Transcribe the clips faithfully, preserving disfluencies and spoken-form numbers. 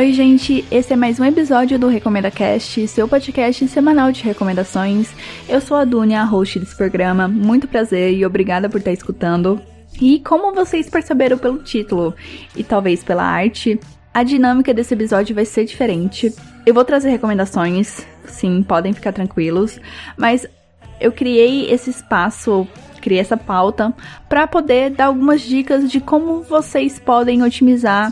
Oi gente, esse é mais um episódio do RecomendaCast, seu podcast semanal de recomendações. Eu sou a Dunia, a host desse programa, muito prazer e obrigada por estar escutando. E como vocês perceberam pelo título e talvez pela arte, a dinâmica desse episódio vai ser diferente. Eu vou trazer recomendações, sim, podem ficar tranquilos, mas eu criei esse espaço, criei essa pauta para poder dar algumas dicas de como vocês podem otimizar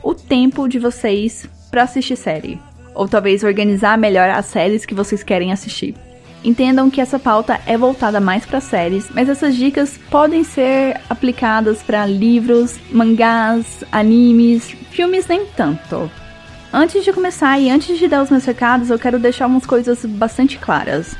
o tempo de vocês para assistir série, ou talvez organizar melhor as séries que vocês querem assistir. Entendam que essa pauta é voltada mais para séries, mas essas dicas podem ser aplicadas para livros, mangás, animes, filmes nem tanto. Antes de começar e antes de dar os meus recados, eu quero deixar umas coisas bastante claras.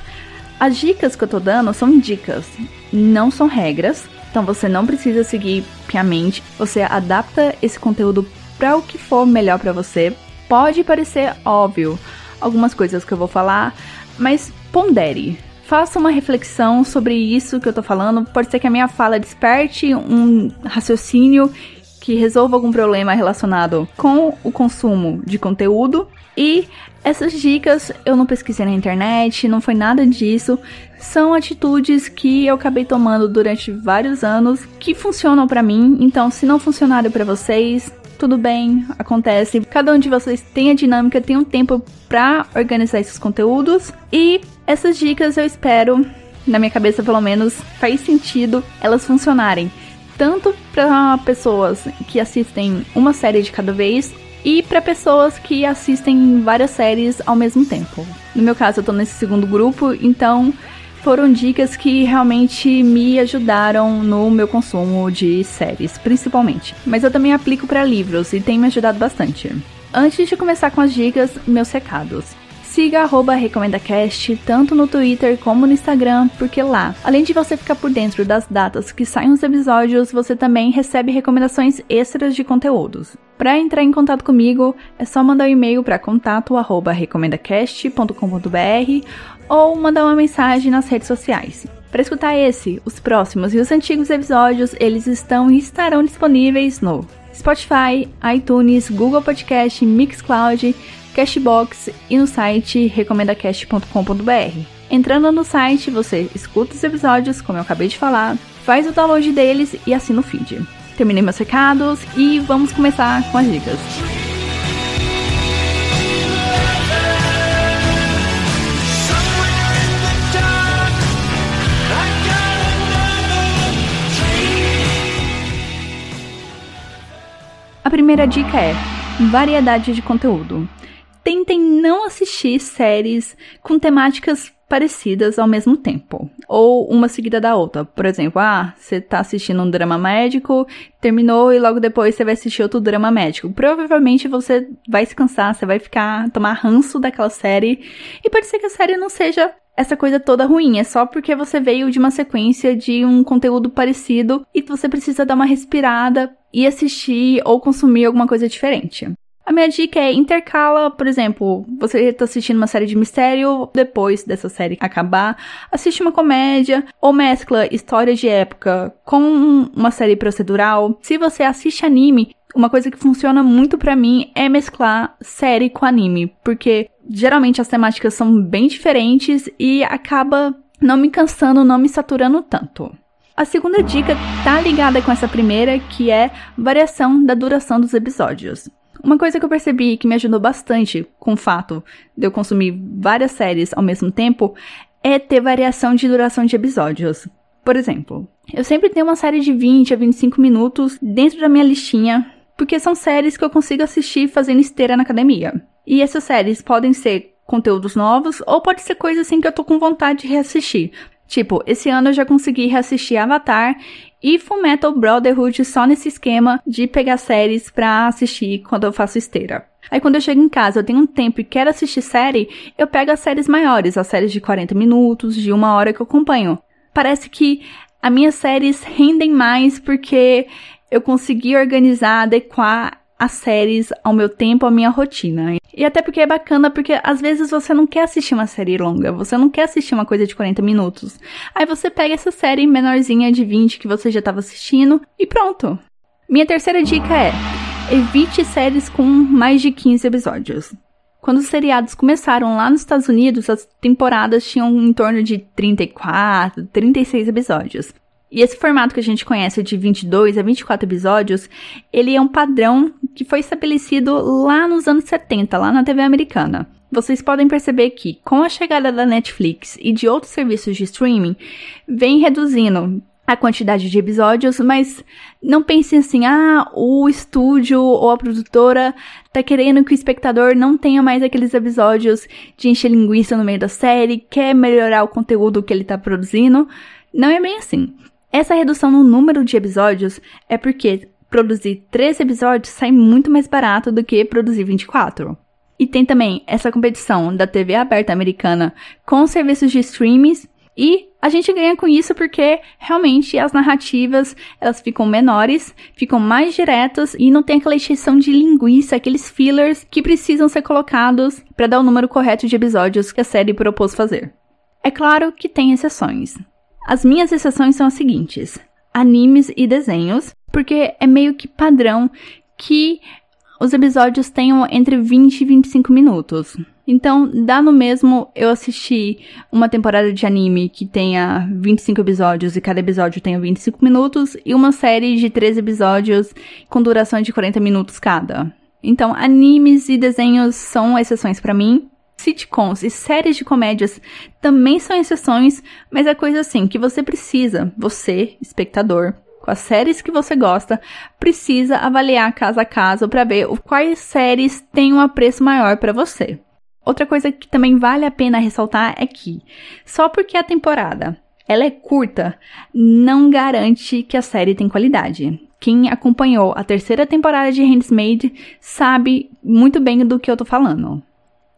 As dicas que eu tô dando são dicas, não são regras, então você não precisa seguir piamente, você adapta esse conteúdo para o que for melhor para você. Pode parecer óbvio algumas coisas que eu vou falar, mas pondere. Faça uma reflexão sobre isso que eu tô falando. Pode ser que a minha fala desperte um raciocínio que resolva algum problema relacionado com o consumo de conteúdo. E essas dicas eu não pesquisei na internet, não foi nada disso. São atitudes que eu acabei tomando durante vários anos que funcionam para mim. Então, se não funcionaram para vocês, tudo bem, acontece. Cada um de vocês tem a dinâmica, tem um tempo pra organizar esses conteúdos. E essas dicas eu espero, na minha cabeça pelo menos, faz sentido elas funcionarem. Tanto pra pessoas que assistem uma série de cada vez, e pra pessoas que assistem várias séries ao mesmo tempo. No meu caso, eu tô nesse segundo grupo, então foram dicas que realmente me ajudaram no meu consumo de séries, principalmente. Mas eu também aplico para livros e tem me ajudado bastante. Antes de começar com as dicas, meus recados. Siga arroba RecomendaCast tanto no Twitter como no Instagram, porque lá, além de você ficar por dentro das datas que saem os episódios, você também recebe recomendações extras de conteúdos. Para entrar em contato comigo, é só mandar um e-mail para contato arroba recomendacast ponto com ponto b r ou mandar uma mensagem nas redes sociais. Para escutar esse, os próximos e os antigos episódios, eles estão e estarão disponíveis no Spotify, iTunes, Google Podcast, Mixcloud, Cashbox e no site recomendacast ponto com ponto b r. Entrando no site, você escuta os episódios, como eu acabei de falar, faz o download deles e assina o feed. Terminei meus recados e vamos começar com as dicas. A primeira dica é variedade de conteúdo. Tentem não assistir séries com temáticas parecidas ao mesmo tempo, ou uma seguida da outra. Por exemplo, ah, você tá assistindo um drama médico, terminou e logo depois você vai assistir outro drama médico. Provavelmente você vai se cansar, você vai ficar, tomar ranço daquela série, e pode ser que a série não seja essa coisa toda ruim, é só porque você veio de uma sequência de um conteúdo parecido e você precisa dar uma respirada e assistir ou consumir alguma coisa diferente. A minha dica é intercala, por exemplo, você está assistindo uma série de mistério, depois dessa série acabar, assiste uma comédia, ou mescla história de época com uma série procedural. Se você assiste anime, uma coisa que funciona muito pra mim é mesclar série com anime, porque geralmente as temáticas são bem diferentes e acaba não me cansando, não me saturando tanto. A segunda dica tá ligada com essa primeira, que é variação da duração dos episódios. Uma coisa que eu percebi que me ajudou bastante com o fato de eu consumir várias séries ao mesmo tempo é ter variação de duração de episódios. Por exemplo, eu sempre tenho uma série de vinte a vinte e cinco minutos dentro da minha listinha, porque são séries que eu consigo assistir fazendo esteira na academia. E essas séries podem ser conteúdos novos ou pode ser coisas assim que eu tô com vontade de reassistir. Tipo, esse ano eu já consegui reassistir Avatar e Fullmetal Brotherhood só nesse esquema de pegar séries pra assistir quando eu faço esteira. Aí quando eu chego em casa, eu tenho um tempo e quero assistir série, eu pego as séries maiores, as séries de quarenta minutos, de uma hora que eu acompanho. Parece que as minhas séries rendem mais porque eu consegui organizar, adequar as séries ao meu tempo, à minha rotina. E até porque é bacana, porque às vezes você não quer assistir uma série longa, você não quer assistir uma coisa de quarenta minutos. Aí você pega essa série menorzinha de vinte que você já estava assistindo e pronto. Minha terceira dica é evite séries com mais de quinze episódios. Quando os seriados começaram lá nos Estados Unidos, as temporadas tinham em torno de trinta e quatro, trinta e seis episódios. E esse formato que a gente conhece de vinte e dois a vinte e quatro episódios, ele é um padrão que foi estabelecido lá nos anos setenta, lá na T V americana. Vocês podem perceber que, com a chegada da Netflix e de outros serviços de streaming, vem reduzindo a quantidade de episódios, mas não pensem assim, ah, o estúdio ou a produtora tá querendo que o espectador não tenha mais aqueles episódios de encher linguiça no meio da série, quer melhorar o conteúdo que ele tá produzindo. Não é bem assim. Essa redução no número de episódios é porque produzir três episódios sai muito mais barato do que produzir vinte e quatro. E tem também essa competição da T V aberta americana com serviços de streams, e a gente ganha com isso porque realmente as narrativas, elas ficam menores, ficam mais diretas e não tem aquela extensão de linguiça, aqueles fillers que precisam ser colocados para dar o número correto de episódios que a série propôs fazer. É claro que tem exceções. As minhas exceções são as seguintes: animes e desenhos, porque é meio que padrão que os episódios tenham entre vinte e vinte e cinco minutos. Então, dá no mesmo eu assistir uma temporada de anime que tenha vinte e cinco episódios e cada episódio tenha vinte e cinco minutos, e uma série de três episódios com duração de quarenta minutos cada. Então, animes e desenhos são exceções pra mim. Sitcoms e séries de comédias também são exceções, mas é coisa assim que você precisa, você, espectador, com as séries que você gosta, precisa avaliar caso a caso para ver quais séries têm um apreço maior para você. Outra coisa que também vale a pena ressaltar é que, só porque a temporada ela é curta, não garante que a série tem qualidade. Quem acompanhou a terceira temporada de Handmaid sabe muito bem do que eu tô falando.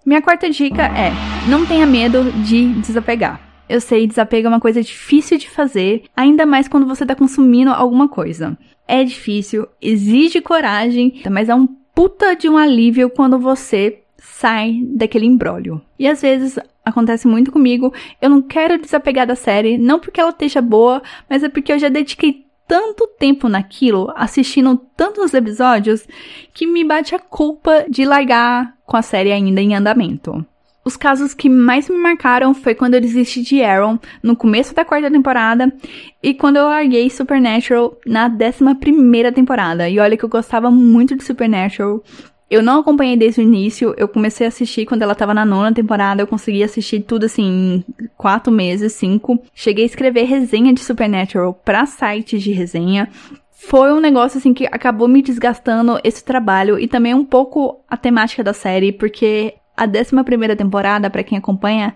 Minha quarta dica é: não tenha medo de desapegar. Eu sei, desapego é uma coisa difícil de fazer, ainda mais quando você tá consumindo alguma coisa. É difícil, exige coragem, mas é um puta de um alívio quando você sai daquele imbróglio. E às vezes acontece muito comigo, eu não quero desapegar da série, não porque ela esteja boa, mas é porque eu já dediquei tanto tempo naquilo, assistindo tantos episódios, que me bate a culpa de largar com a série ainda em andamento. Os casos que mais me marcaram foi quando eu desisti de Arrow no começo da quarta temporada e quando eu larguei Supernatural na décima primeira temporada. E olha que eu gostava muito de Supernatural. Eu não acompanhei desde o início, eu comecei a assistir quando ela tava na nona temporada, eu consegui assistir tudo assim em quatro meses, cinco. Cheguei a escrever resenha de Supernatural pra sites de resenha. Foi um negócio assim que acabou me desgastando esse trabalho e também um pouco a temática da série, porque a décima primeira temporada, pra quem acompanha,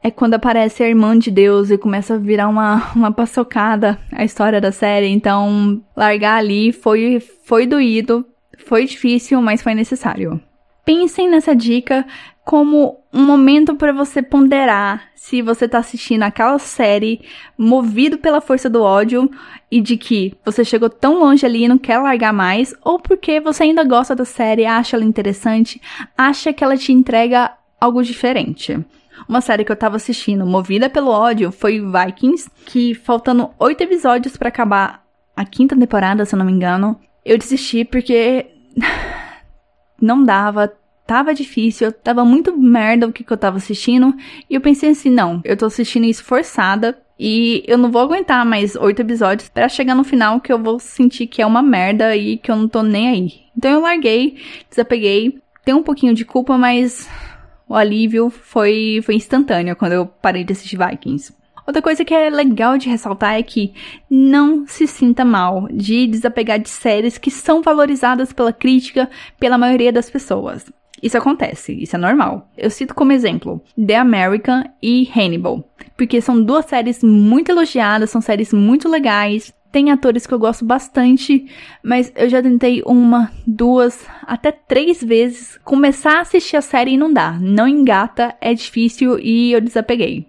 é quando aparece a irmã de Deus e começa a virar uma, uma paçocada a história da série, então largar ali foi, foi doído. Foi difícil, mas foi necessário. Pensem nessa dica como um momento para você ponderar se você está assistindo aquela série movido pela força do ódio e de que você chegou tão longe ali e não quer largar mais, ou porque você ainda gosta da série, acha ela interessante, acha que ela te entrega algo diferente. Uma série que eu tava assistindo movida pelo ódio foi Vikings, que faltando oito episódios para acabar a quinta temporada, se eu não me engano, eu desisti porque não dava, tava difícil, tava muito merda o que, que eu tava assistindo. E eu pensei assim, não, eu tô assistindo isso forçada e eu não vou aguentar mais oito episódios pra chegar no final que eu vou sentir que é uma merda e que eu não tô nem aí. Então eu larguei, desapeguei, tem um pouquinho de culpa, mas o alívio foi, foi instantâneo quando eu parei de assistir Vikings. Outra coisa que é legal de ressaltar é que não se sinta mal de desapegar de séries que são valorizadas pela crítica pela maioria das pessoas. Isso acontece, isso é normal. Eu cito como exemplo The American e Hannibal, porque são duas séries muito elogiadas, são séries muito legais, tem atores que eu gosto bastante, mas eu já tentei uma, duas, até três vezes começar a assistir a série e não dá, não engata, é difícil e eu desapeguei.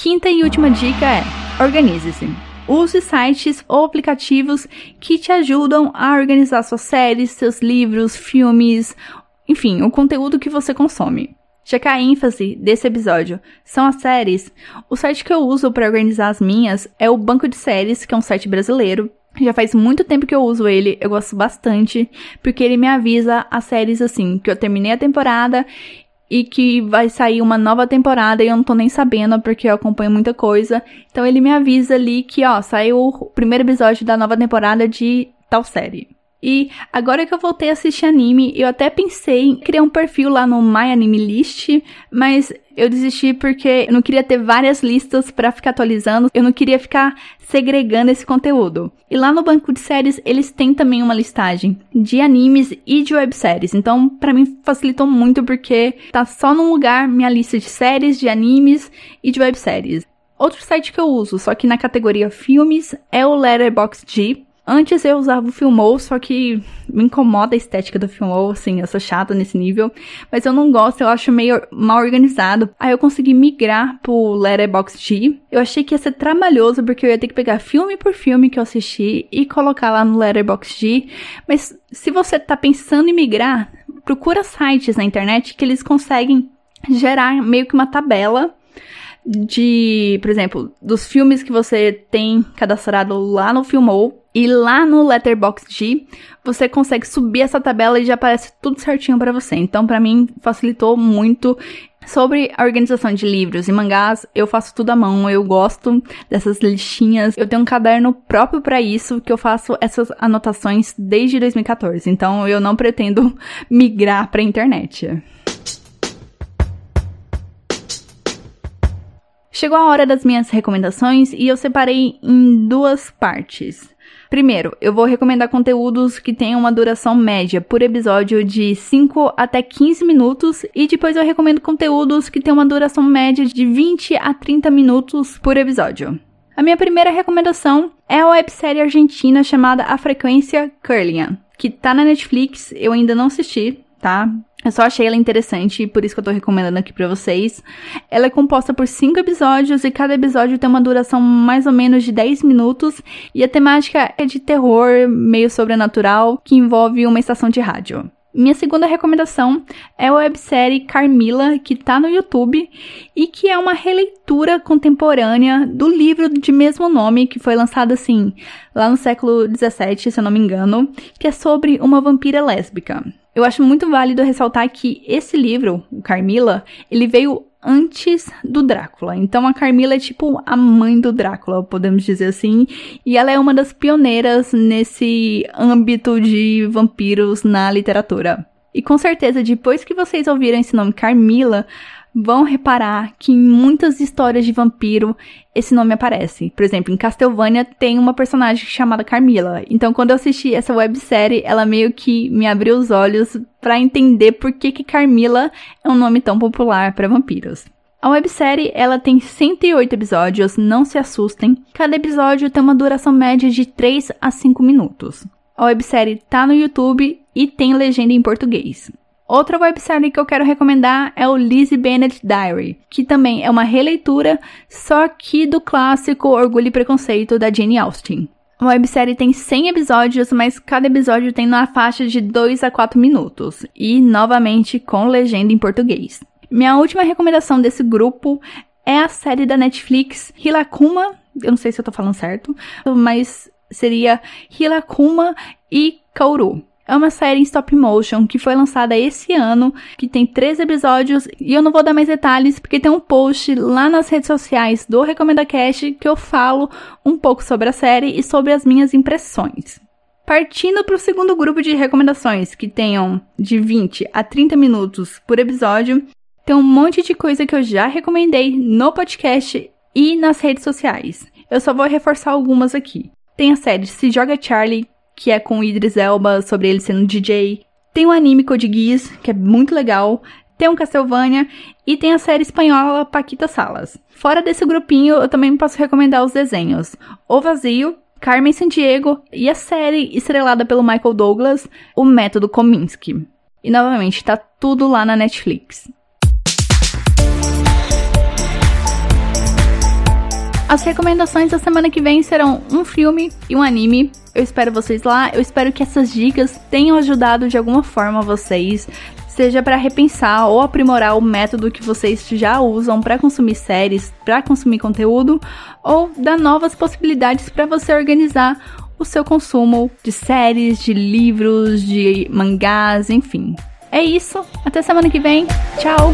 Quinta e última dica é: organize-se. Use sites ou aplicativos que te ajudam a organizar suas séries, seus livros, filmes, enfim, o conteúdo que você consome. Já que a ênfase desse episódio são as séries, o site que eu uso para organizar as minhas é o Banco de Séries, que é um site brasileiro. Já faz muito tempo que eu uso ele, eu gosto bastante, porque ele me avisa as séries assim, que eu terminei a temporada e que vai sair uma nova temporada e eu não tô nem sabendo, porque eu acompanho muita coisa. Então ele me avisa ali que, ó, saiu o primeiro episódio da nova temporada de tal série. E agora que eu voltei a assistir anime, eu até pensei em criar um perfil lá no MyAnimeList, mas eu desisti porque eu não queria ter várias listas pra ficar atualizando, eu não queria ficar segregando esse conteúdo. E lá no banco de séries, eles têm também uma listagem de animes e de webséries, então pra mim facilitou muito porque tá só num lugar minha lista de séries, de animes e de webséries. Outro site que eu uso, só que na categoria filmes, é o Letterboxd. Antes eu usava o Filmow, só que me incomoda a estética do Filmow, assim, eu sou chata nesse nível. Mas eu não gosto, eu acho meio mal organizado. Aí eu consegui migrar pro Letterboxd. Eu achei que ia ser trabalhoso, porque eu ia ter que pegar filme por filme que eu assisti e colocar lá no Letterboxd. Mas se você tá pensando em migrar, procura sites na internet que eles conseguem gerar meio que uma tabela de, por exemplo, dos filmes que você tem cadastrado lá no Filmow. E lá no Letterboxd, você consegue subir essa tabela e já aparece tudo certinho pra você. Então, pra mim, facilitou muito. Sobre a organização de livros e mangás, eu faço tudo à mão. Eu gosto dessas listinhas. Eu tenho um caderno próprio pra isso, que eu faço essas anotações desde dois mil e quatorze. Então, eu não pretendo migrar pra internet. Chegou a hora das minhas recomendações e eu separei em duas partes. Primeiro, eu vou recomendar conteúdos que tenham uma duração média por episódio de cinco até quinze minutos. E depois eu recomendo conteúdos que tenham uma duração média de vinte a trinta minutos por episódio. A minha primeira recomendação é a websérie argentina chamada A Frequência Kirlian, que tá na Netflix, eu ainda não assisti, tá? Eu só achei ela interessante, por isso que eu tô recomendando aqui pra vocês. Ela é composta por cinco episódios e cada episódio tem uma duração mais ou menos de dez minutos. E a temática é de terror meio sobrenatural, que envolve uma estação de rádio. Minha segunda recomendação é a websérie Carmila, que tá no YouTube e que é uma releitura contemporânea do livro de mesmo nome, que foi lançado assim, lá no século dezessete, se eu não me engano, que é sobre uma vampira lésbica. Eu acho muito válido ressaltar que esse livro, o Carmila, ele veio antes do Drácula. Então a Carmila é tipo a mãe do Drácula, podemos dizer assim. E ela é uma das pioneiras nesse âmbito de vampiros na literatura. E com certeza, depois que vocês ouviram esse nome Carmila, vão reparar que em muitas histórias de vampiro esse nome aparece. Por exemplo, em Castlevania tem uma personagem chamada Carmila. Então, quando eu assisti essa websérie, ela meio que me abriu os olhos pra entender por que que Carmila é um nome tão popular pra vampiros. A websérie, ela tem cento e oito episódios, não se assustem. Cada episódio tem uma duração média de três a cinco minutos. A websérie tá no YouTube e tem legenda em português. Outra websérie que eu quero recomendar é o Lizzie Bennet Diaries, que também é uma releitura, só que do clássico Orgulho e Preconceito, da Jane Austen. A websérie tem cem episódios, mas cada episódio tem na faixa de dois a quatro minutos, e novamente com legenda em português. Minha última recomendação desse grupo é a série da Netflix, Rilakkuma, eu não sei se eu tô falando certo, mas seria Rilakkuma e Kaoru. É uma série em stop motion que foi lançada esse ano, que tem três episódios, e eu não vou dar mais detalhes porque tem um post lá nas redes sociais do RecomendaCast que eu falo um pouco sobre a série e sobre as minhas impressões. Partindo para o segundo grupo de recomendações, que tenham de vinte a trinta minutos por episódio, tem um monte de coisa que eu já recomendei no podcast e nas redes sociais. Eu só vou reforçar algumas aqui. Tem a série Se Joga Charlie, que é com o Idris Elba, sobre ele sendo D J. Tem o anime Code Geass, que é muito legal. Tem um Castlevania. E tem a série espanhola Paquita Salas. Fora desse grupinho, eu também posso recomendar os desenhos O Vazio, Carmen Sandiego e a série estrelada pelo Michael Douglas, O Método Kominsky. E novamente, tá tudo lá na Netflix. As recomendações da semana que vem serão um filme e um anime. Eu espero vocês lá, eu espero que essas dicas tenham ajudado de alguma forma vocês, seja para repensar ou aprimorar o método que vocês já usam para consumir séries, para consumir conteúdo, ou dar novas possibilidades para você organizar o seu consumo de séries, de livros, de mangás, enfim. É isso, até semana que vem, tchau!